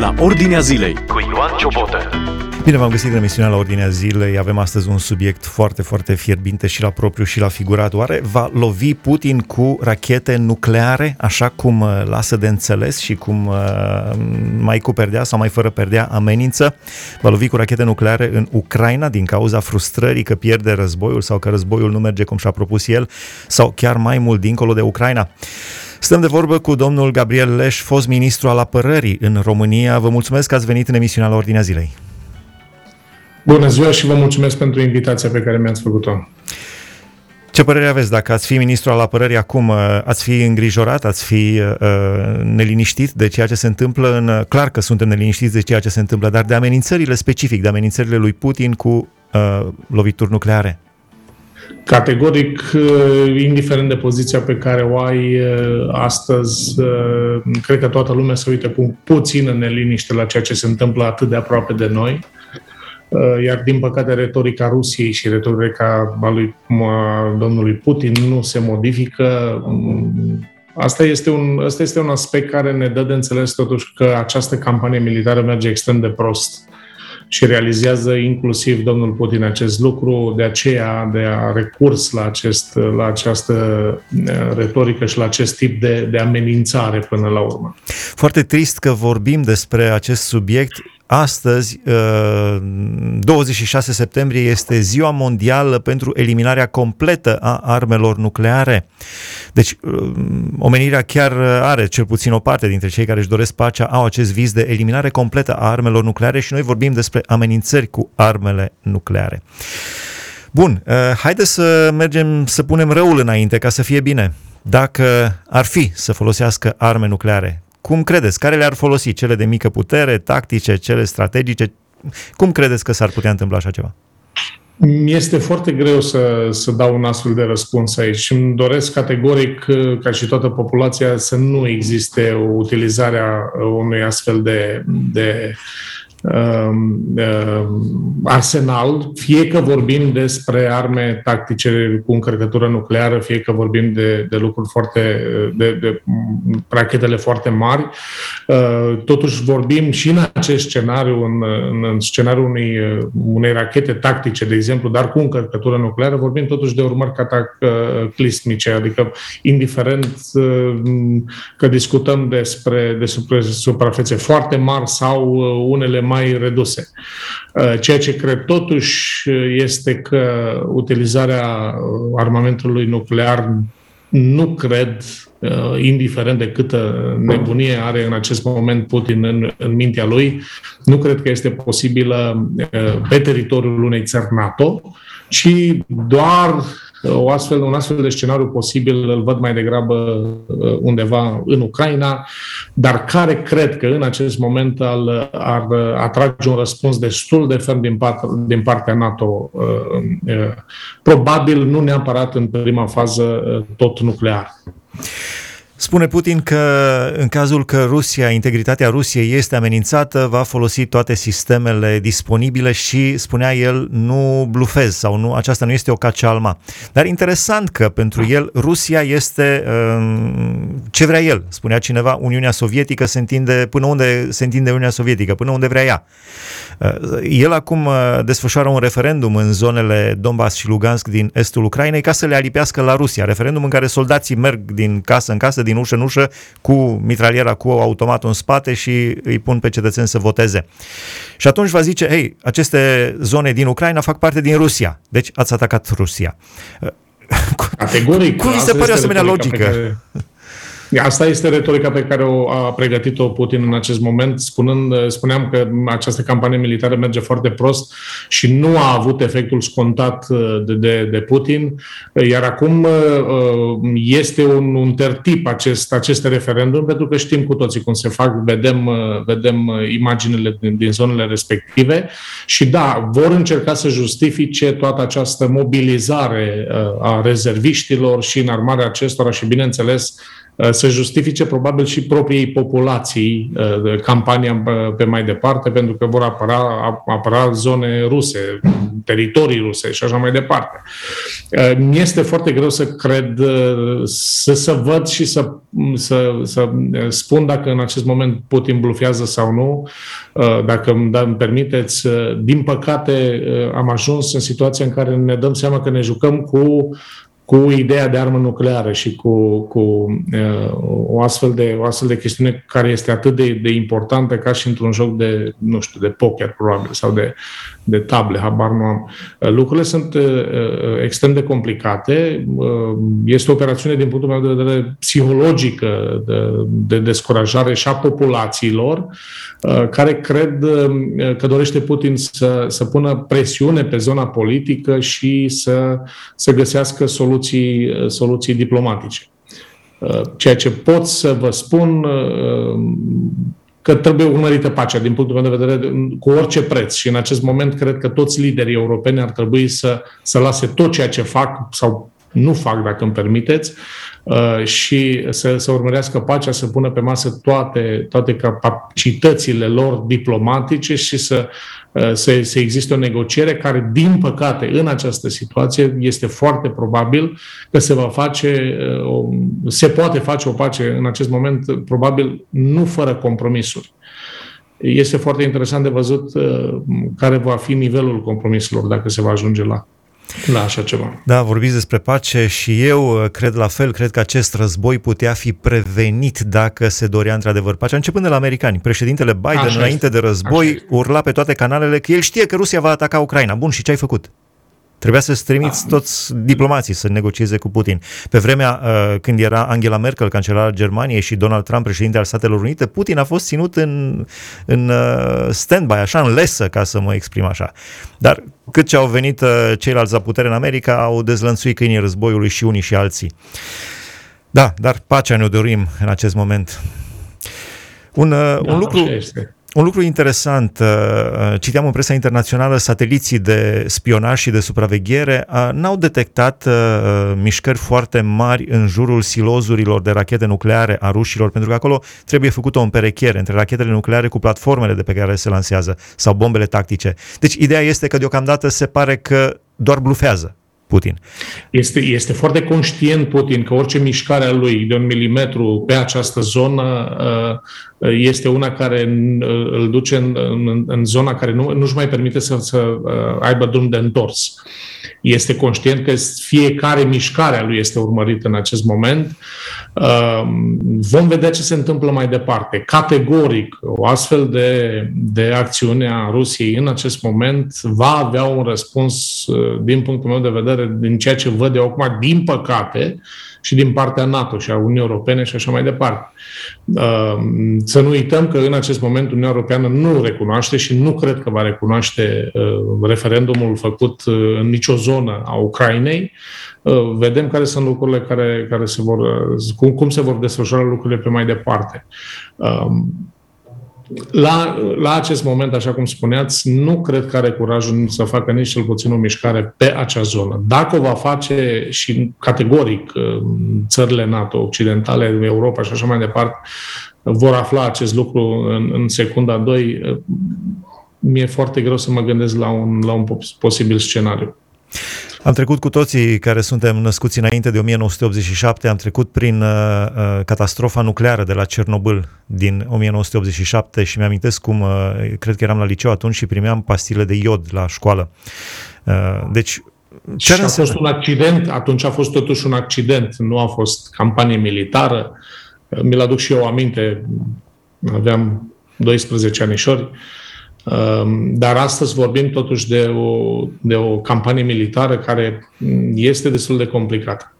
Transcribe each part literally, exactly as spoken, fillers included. la Ordinea Zilei cu Ioan Ciobotă. Bine v-am găsit în emisiunea la Ordinea Zilei. Avem astăzi un subiect foarte, foarte fierbinte și la propriu și la figurat. Oare va lovi Putin cu rachete nucleare, așa cum lasă de înțeles și cum mai cu perdea sau mai fără perdea amenință? Va lovi cu rachete nucleare în Ucraina din cauza frustrării că pierde războiul sau că războiul nu merge cum și-a propus el sau chiar mai mult dincolo de Ucraina? Stăm de vorbă cu domnul Gabriel Leș, fost ministru al apărării în România. Vă mulțumesc că ați venit în emisiunea la Ordinea Zilei. Bună ziua și vă mulțumesc pentru invitația pe care mi-ați făcut-o. Ce părere aveți? Dacă ați fi ministru al apărării acum, ați fi îngrijorat, ați fi uh, neliniștit de ceea ce se întâmplă? În... Clar că suntem neliniștiți de ceea ce se întâmplă, dar de amenințările specific, de amenințările lui Putin cu uh, lovituri nucleare? Categoric, indiferent de poziția pe care o ai astăzi, cred că toată lumea se uită cu puțină neliniște la ceea ce se întâmplă atât de aproape de noi. Iar, din păcate, retorica Rusiei și retorica a lui a domnului Putin nu se modifică. Asta este un, asta este un aspect care ne dă de înțeles totuși că această campanie militară merge extrem de prost. Și realizează inclusiv domnul Putin acest lucru, de aceea de a recurs la, acest, la această retorică și la acest tip de, de amenințare până la urmă. Foarte trist că vorbim despre acest subiect. Astăzi, douăzeci și șase septembrie, este Ziua Mondială pentru eliminarea completă a armelor nucleare. Deci, omenirea chiar are, cel puțin o parte dintre cei care își doresc pacea, au acest vis de eliminare completă a armelor nucleare și noi vorbim despre amenințări cu armele nucleare. Bun, haideți să mergem să punem răul înainte ca să fie bine. Dacă ar fi să folosească arme nucleare, cum credeți? Care le-ar folosi? Cele de mică putere, tactice, cele strategice? Cum credeți că s-ar putea întâmpla așa ceva? Este foarte greu să, să dau un astfel de răspuns aici și îmi doresc categoric, ca și toată populația, să nu existe utilizarea unui astfel de, de um, um, arsenal, fie că vorbim despre arme tactice cu încărcătură nucleară, fie că vorbim de, de lucruri foarte, de, de rachetele foarte mari. Totuși vorbim și în acest scenariu, în, în scenariul unei, unei rachete tactice, de exemplu, dar cu încărcătură nucleară, vorbim totuși de urmări cataclismice, adică indiferent că discutăm despre, despre suprafețe foarte mari sau unele mai reduse. Ceea ce cred totuși este că utilizarea armamentului nuclear nu cred, indiferent de câtă nebunie are în acest moment Putin în, în mintea lui, nu cred că este posibilă pe teritoriul unei țări NATO, ci doar o astfel, un astfel de scenariu posibil îl văd mai degrabă undeva în Ucraina, dar care cred că în acest moment al, ar atrage un răspuns destul de ferm din, part, din partea NATO. Probabil nu neapărat în prima fază tot nuclear. Spune Putin că în cazul că Rusia, integritatea Rusiei este amenințată, va folosi toate sistemele disponibile și, spunea el, nu blufez sau nu, aceasta nu este o cacealma. Dar interesant că pentru el Rusia este ce vrea el. Spunea cineva, Uniunea Sovietică se întinde până unde se întinde Uniunea Sovietică, până unde vrea ea. El acum desfășoară un referendum în zonele Donbass și Lugansk din estul Ucrainei ca să le alipească la Rusia. Referendum în care soldații merg din casă în casă, din ușă în ușă, cu mitraliera, cu automatul în spate și îi pun pe cetățeni să voteze. Și atunci va zice, hei, aceste zone din Ucraina fac parte din Rusia. Deci ați atacat Rusia. Categoric. Cum vi se pare asemenea logică? Care... Asta este retorica pe care o a pregătit-o Putin în acest moment, spunând, spuneam că această campanie militară merge foarte prost și nu a avut efectul scontat de, de, de Putin, iar acum este un, un tertip acest, acest referendum, pentru că știm cu toții cum se fac, vedem, vedem imaginile din, din zonele respective și da, vor încerca să justifice toată această mobilizare a rezerviștilor și înarmarea acestora și, bineînțeles, să justifice probabil și propriei populații campania pe mai departe, pentru că vor apăra, apăra zone ruse, teritorii ruse și așa mai departe. Mi-este foarte greu să cred, să, să văd și să, să, să spun dacă în acest moment Putin blufează sau nu. Dacă îmi permiteți, din păcate am ajuns în situația în care ne dăm seama că ne jucăm cu cu ideea de armă nucleară și cu, cu uh, o, astfel de, o astfel de chestiune care este atât de, de importantă ca și într-un joc de, nu știu, de poker probabil sau de, de table, habar nu am. Lucrurile sunt uh, extrem de complicate. Uh, este o operațiune din punctul meu de vedere psihologică de, de descurajare și a populațiilor uh, care cred uh, că dorește Putin să, să pună presiune pe zona politică și să, să găsească soluții Soluții, soluții diplomatice. Ceea ce pot să vă spun că trebuie urmărită pacea din punctul meu de vedere cu orice preț și în acest moment cred că toți liderii europeni ar trebui să, să lase tot ceea ce fac sau nu fac, dacă îmi permiteți, și să, să urmărească pacea, să pună pe masă toate, toate capacitățile lor diplomatice și să, să, să existe o negociere care, din păcate, în această situație, este foarte probabil că se va face, se poate face o pace în acest moment, probabil nu fără compromisuri. Este foarte interesant de văzut care va fi nivelul compromisurilor, dacă se va ajunge la La așa ceva. Da, vorbiți despre pace și eu cred la fel, cred că acest război putea fi prevenit dacă se dorea într-adevăr pacea. Începând de la americani, președintele Biden așa înainte este. de război așa urla este. pe toate canalele că el știe că Rusia va ataca Ucraina. Bun, și ce ai făcut? Trebuia să-ți trimiți toți diplomații să negocieze cu Putin. Pe vremea uh, când era Angela Merkel, cancelara Germaniei, și Donald Trump, președinte al Statelor Unite, Putin a fost ținut în, în uh, stand-by, așa, în lesă, ca să mă exprim așa. Dar cât ce au venit uh, ceilalți la putere în America, au dezlănțuit câinii războiului și unii și alții. Da, dar pacea ne-o dorim în acest moment. Un, uh, da, un lucru... Un lucru interesant, citeam în presa internațională, sateliții de spionaj și de supraveghere n-au detectat mișcări foarte mari în jurul silozurilor de rachete nucleare a rușilor, pentru că acolo trebuie făcută o împerechiere între rachetele nucleare cu platformele de pe care se lansează sau bombele tactice. Deci ideea este că deocamdată se pare că doar blufează Putin. Este, este foarte conștient Putin că orice mișcare a lui de un milimetru pe această zonă este una care îl duce în, în, în zona care nu, nu-și mai permite să, să aibă drum de întors. Este conștient că fiecare mișcare a lui este urmărită în acest moment. Vom vedea ce se întâmplă mai departe. Categoric, o astfel de, de acțiune a Rusiei în acest moment va avea un răspuns, din punctul meu de vedere, din ceea ce văd eu acum, din păcate, și din partea NATO și a Uniunii Europene și așa mai departe. Să nu uităm că în acest moment Uniunea Europeană nu recunoaște și nu cred că va recunoaște referendumul făcut în nicio zonă a Ucrainei. Vedem care sunt lucrurile care, care se vor, cum, cum se vor desfășura lucrurile pe mai departe. La, la acest moment, așa cum spuneați, nu cred că are curajul să facă nici cel puțin o mișcare pe acea zonă. Dacă o va face și categoric țările NATO, occidentale, Europa și așa mai departe, vor afla acest lucru în, în secunda doi, mi-e foarte greu să mă gândesc la un, la un posibil scenariu. Am trecut cu toții care suntem născuți înainte de nouăsprezece optzeci și șapte, am trecut prin uh, catastrofa nucleară de la Cernobâl din nouăsprezece optzeci și șapte și mi-amintesc cum, uh, cred că eram la liceu atunci și primeam pastile de iod la școală. Uh, deci, ce și a fost un accident, atunci a fost totuși un accident, nu a fost campanie militară. Mi-l aduc și eu aminte, aveam doisprezece anișori. Dar astăzi vorbim totuși de o, de o campanie militară care este destul de complicată.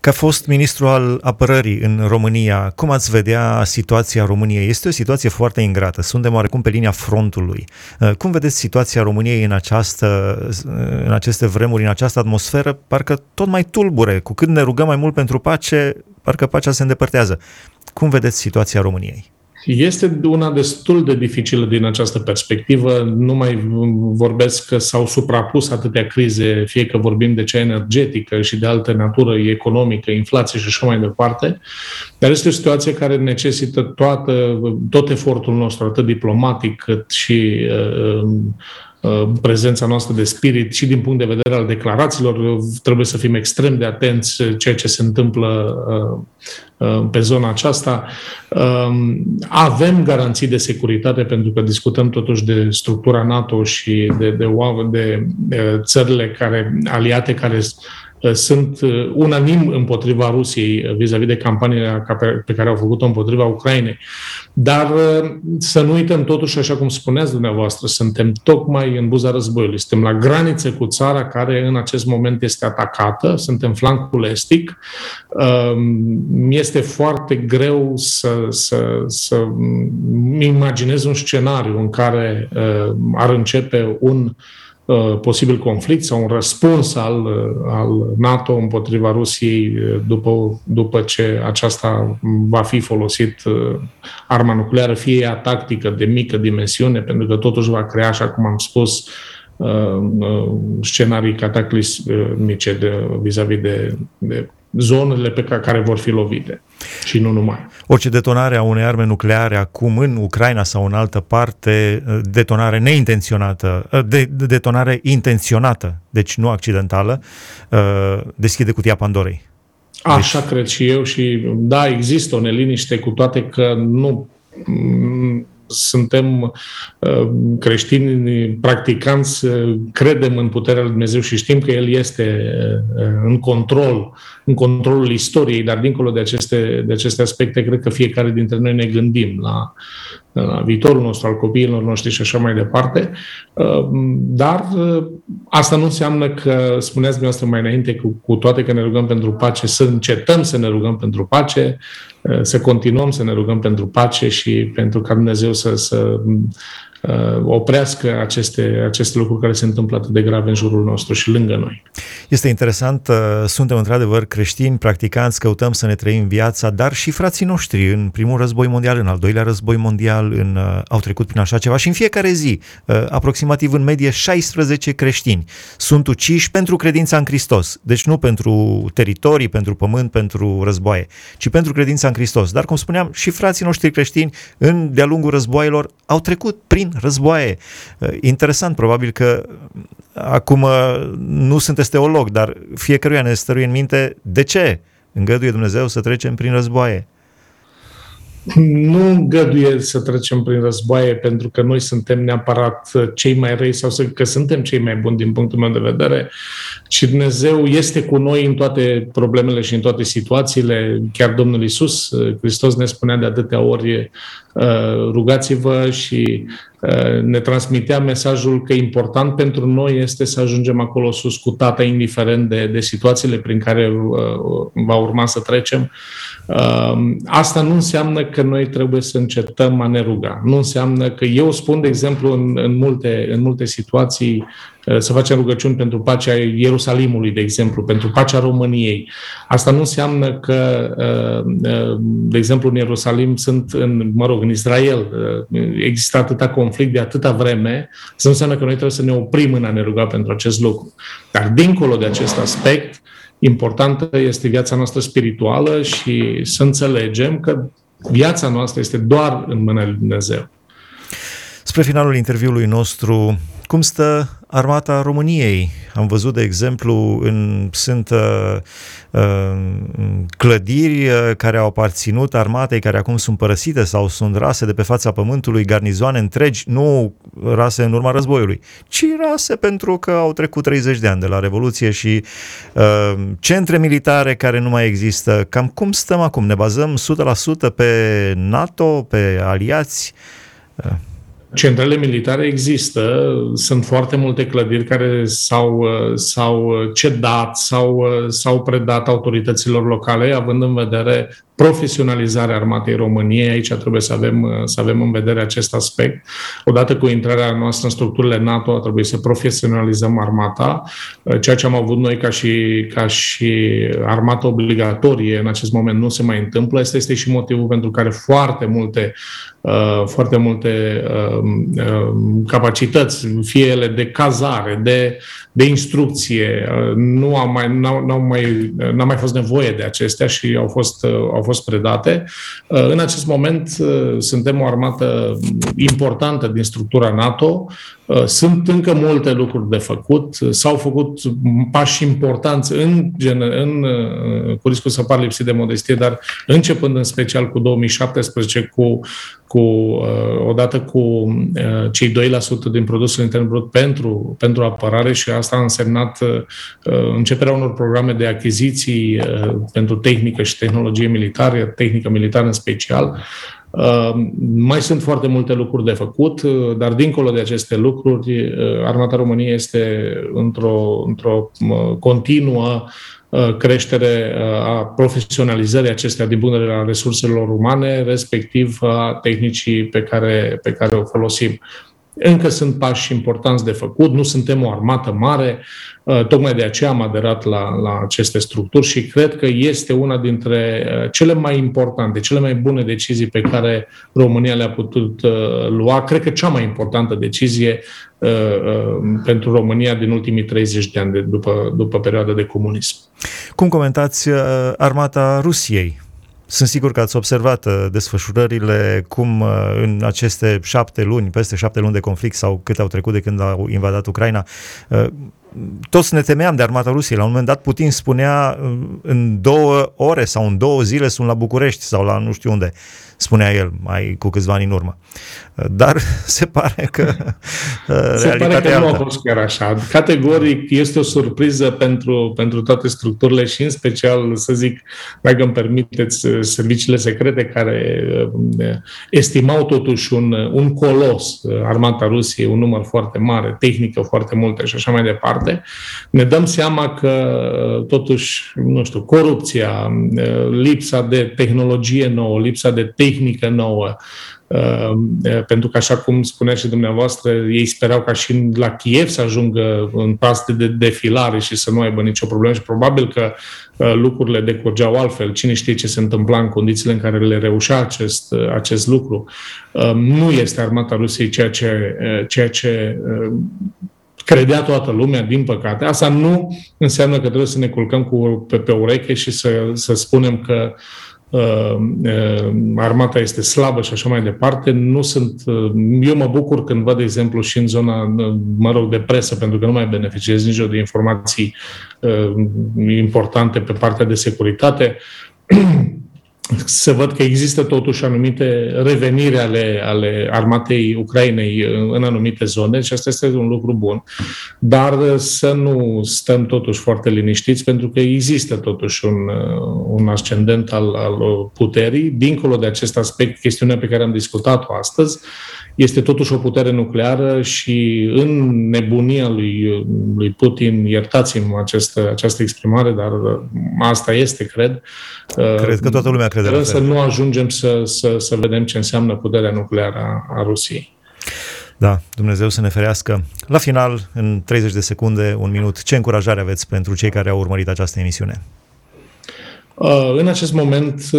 Ca fost ministru al apărării în România, cum ați vedea situația României? Este o situație foarte ingrată, suntem oarecum pe linia frontului. Cum vedeți situația României în, această, în aceste vremuri, în această atmosferă? Parcă tot mai tulbure, cu cât ne rugăm mai mult pentru pace, parcă pacea se îndepărtează. Cum vedeți situația României? Este una destul de dificilă din această perspectivă. Nu mai vorbesc că s-au suprapus atâtea crize, fie că vorbim de cea energetică și de altă natură, economică, inflație și așa mai departe. Dar este o situație care necesită toată, tot efortul nostru, atât diplomatic cât și uh, uh, prezența noastră de spirit și din punct de vedere al declarațiilor. Trebuie să fim extrem de atenți ceea ce se întâmplă uh, pe zona aceasta. Avem garanții de securitate pentru că discutăm totuși de structura NATO și de, de, de, de țările care, aliate care sunt unanim împotriva Rusiei vis-a-vis de campania pe care au făcut-o împotriva Ucrainei. Dar să nu uităm totuși, așa cum spuneați dumneavoastră, suntem tocmai în buza războiului. Suntem la graniță cu țara care în acest moment este atacată, suntem flancul estic. Este foarte greu să, să, să imaginez un scenariu în care ar începe un posibil conflict sau un răspuns al, al NATO împotriva Rusiei după, după ce aceasta va fi folosit arma nucleară, fie ea tactică de mică dimensiune, pentru că totuși va crea, așa cum am spus, scenarii cataclismice de, vis-a-vis de, de zonele pe care vor fi lovite și nu numai. Orice detonare a unei arme nucleare acum în Ucraina sau în altă parte, detonare neintenționată, de, de, detonare intenționată, deci nu accidentală, deschide cutia Pandorei. Deci... Așa cred și eu și da, există o neliniște, cu toate că nu... M- Suntem creștini, practicanți, credem în puterea lui Dumnezeu și știm că El este în control, în controlul istoriei, dar dincolo de aceste, de aceste aspecte, cred că fiecare dintre noi ne gândim la, la viitorul nostru, al copiilor noștri și așa mai departe. Dar asta nu înseamnă că, spuneați dumneavoastră mai înainte, cu, cu toate că ne rugăm pentru pace, să încetăm să ne rugăm pentru pace, să continuăm să ne rugăm pentru pace și pentru ca Dumnezeu să, să oprească aceste, aceste lucruri care se întâmplă atât de grave în jurul nostru și lângă noi. Este interesant, suntem într-adevăr creștini, practicanți, căutăm să ne trăim viața, dar și frații noștri în primul război mondial, în al doilea război mondial, în, au trecut prin așa ceva și în fiecare zi, aproximativ în medie șaisprezece creștini sunt uciși pentru credința în Hristos, deci nu pentru teritorii, pentru pământ, pentru războaie, ci pentru credința în Hristos. Dar, cum spuneam, și frații noștri creștini în, de-a lungul războaielor au trecut prin războaie. Interesant, probabil că acum nu sunteți teolog, dar fiecăruia ne stăruie în minte de ce îngăduie Dumnezeu să trecem prin războaie. Nu îngăduie să trecem prin războaie pentru că noi suntem neapărat cei mai răi sau că suntem cei mai buni din punctul meu de vedere, ci Dumnezeu este cu noi în toate problemele și în toate situațiile. Chiar Domnul Iisus Hristos ne spunea de atâtea ori rugați-vă și ne transmitea mesajul că important pentru noi este să ajungem acolo sus cu Tata, indiferent de, de situațiile prin care va urma să trecem. Asta nu înseamnă că noi trebuie să încetăm a ne ruga. Nu înseamnă că eu spun, de exemplu, în, în, multe, în multe situații să facem rugăciuni pentru pacea Ierusalimului, de exemplu, pentru pacea României. Asta nu înseamnă că, de exemplu, în Ierusalim sunt, în, mă rog, în Israel, există atâta conflict de atâta vreme, să nu înseamnă că noi trebuie să ne oprim în a ne ruga pentru acest lucru. Dar dincolo de acest aspect, importantă este viața noastră spirituală și să înțelegem că viața noastră este doar în mâna lui Dumnezeu. Spre finalul interviului nostru, cum stă armata României? Am văzut, de exemplu, în, sunt uh, clădiri care au aparținut armatei, care acum sunt părăsite sau sunt rase de pe fața pământului, garnizoane întregi, nu rase în urma războiului, ci rase pentru că au trecut treizeci de ani de la Revoluție și uh, centre militare care nu mai există. Cam cum stăm acum? Ne bazăm o sută la sută pe NATO, pe aliați? Uh. Centrele militare există, sunt foarte multe clădiri care s-au, s-au cedat, s-au, s-au predat autorităților locale, având în vedere profesionalizarea armatei României. Aici trebuie să avem, să avem în vedere acest aspect. Odată cu intrarea noastră în structurile NATO, a trebuit să profesionalizăm armata, ceea ce am avut noi ca și, ca și armată obligatorie în acest moment nu se mai întâmplă. Este, este și motivul pentru care foarte multe, foarte multe capacități, fie ele de cazare, de, de instrucție, nu au mai, n-au, n-au mai, n-a mai fost nevoie de acestea și au fost, au fost predate. În acest moment suntem o armată importantă din structura NATO. Sunt încă multe lucruri de făcut. S-au făcut pași importanți în, în, cu riscul să par lipsit de modestie, dar începând în special cu două mii șaptesprezece, cu, cu, odată cu cei doi la sută din produsul intern brut pentru, pentru apărare, și asta a însemnat începerea unor programe de achiziții pentru tehnică și tehnologie militară, tehnică militară în special. Uh, mai sunt foarte multe lucruri de făcut, dar dincolo de aceste lucruri, Armata României este într-o, într-o continuă creștere a profesionalizării acestea din punct de vedere a resurselor umane, respectiv a tehnicii pe care, pe care o folosim. Încă sunt pași importanți de făcut, nu suntem o armată mare, tocmai de aceea am aderat la, la aceste structuri și cred că este una dintre cele mai importante, cele mai bune decizii pe care România le-a putut lua, cred că cea mai importantă decizie pentru România din ultimii treizeci de ani, de, după, după perioada de comunism. Cum comentați armata Rusiei? Sunt sigur că ați observat desfășurările, cum în aceste șapte luni, peste șapte luni de conflict sau cât au trecut de când au invadat Ucraina, toți ne temeam de armata Rusiei. La un moment dat Putin spunea în două ore sau în două zile sunt la București sau la nu știu unde, spunea el mai cu câțiva ani în urmă. Dar se pare că se realitatea pare că altă. Nu a fost chiar așa. Categoric este o surpriză pentru, pentru toate structurile și în special, să zic, dacă îmi permiteți, serviciile secrete care estimau totuși un, un colos, armata Rusiei, un număr foarte mare, tehnică foarte multă și așa mai departe. Ne dăm seama că, totuși, nu știu, corupția, lipsa de tehnologie nouă, lipsa de tehnică nouă, pentru că, așa cum spunea și dumneavoastră, ei sperau ca și la Kiev să ajungă în paste de defilare și să nu aibă nicio problemă și probabil că lucrurile decurgeau altfel. Cine știe ce se întâmpla în condițiile în care le reușea acest, acest lucru. Nu este armata Rusiei ceea ce... Ceea ce credea toată lumea, din păcate. Asta nu înseamnă că trebuie să ne culcăm cu, pe, pe ureche și să, să spunem că uh, uh, armata este slabă și așa mai departe. Nu sunt, uh, eu mă bucur când văd, de exemplu, și în zona, mă rog, de presă, pentru că nu mai beneficiez nici eu de informații uh, importante pe partea de securitate. Să văd că există totuși anumite reveniri ale, ale armatei Ucrainei în anumite zone și asta este un lucru bun. Dar să nu stăm totuși foarte liniștiți, pentru că există totuși un, un ascendent al, al puterii. Dincolo de acest aspect, chestiunea pe care am discutat-o astăzi este totuși o putere nucleară și în nebunia lui, lui Putin, iertați-mi această, această exprimare, dar asta este, cred. Cred că toată lumea crede. Trebuie să nu ajungem să, să, să vedem ce înseamnă puterea nucleară a, a Rusiei. Da, Dumnezeu să ne ferească. La final, în treizeci de secunde, un minut, ce încurajare aveți pentru cei care au urmărit această emisiune? În acest moment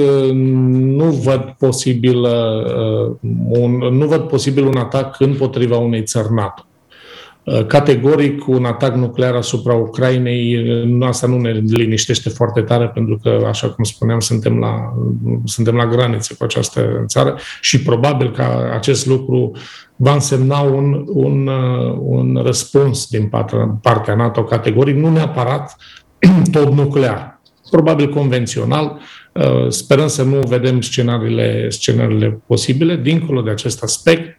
nu văd posibil un, nu văd posibil un atac împotriva unei țări NATO. Categoric, un atac nuclear asupra Ucrainei, asta nu ne liniștește foarte tare, pentru că, așa cum spuneam, suntem la, suntem la graniță cu această țară și probabil că acest lucru va însemna un, un, un răspuns din partea NATO, categoric, nu neapărat tot nuclear, probabil convențional. Sperăm să nu vedem scenariile, scenariile posibile. Dincolo de acest aspect,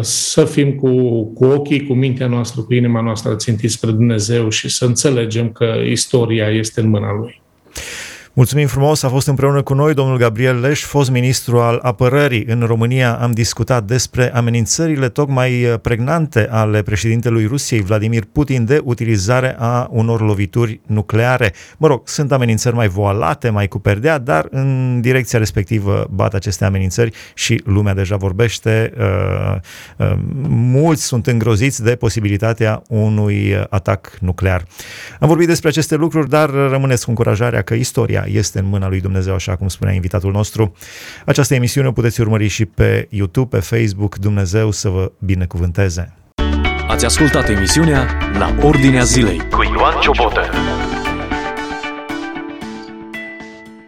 să fim cu, cu ochii, cu mintea noastră, cu inima noastră țintiți spre Dumnezeu și să înțelegem că istoria este în mâna Lui. Mulțumim frumos, a fost împreună cu noi domnul Gabriel Leș, fost ministru al apărării în România. Am discutat despre amenințările tocmai pregnante ale președintelui Rusiei, Vladimir Putin, de utilizare a unor lovituri nucleare. Mă rog, sunt amenințări mai voalate, mai cu perdea, dar în direcția respectivă bat aceste amenințări și lumea deja vorbește. Mulți sunt îngroziți de posibilitatea unui atac nuclear. Am vorbit despre aceste lucruri, dar rămâneți cu încurajarea că istoria este în mâna lui Dumnezeu, așa cum spunea invitatul nostru. Această emisiune o puteți urmări și pe YouTube, pe Facebook. Dumnezeu să vă binecuvânteze! Ați ascultat emisiunea La Ordinea Zilei cu Ioan Ciobotă.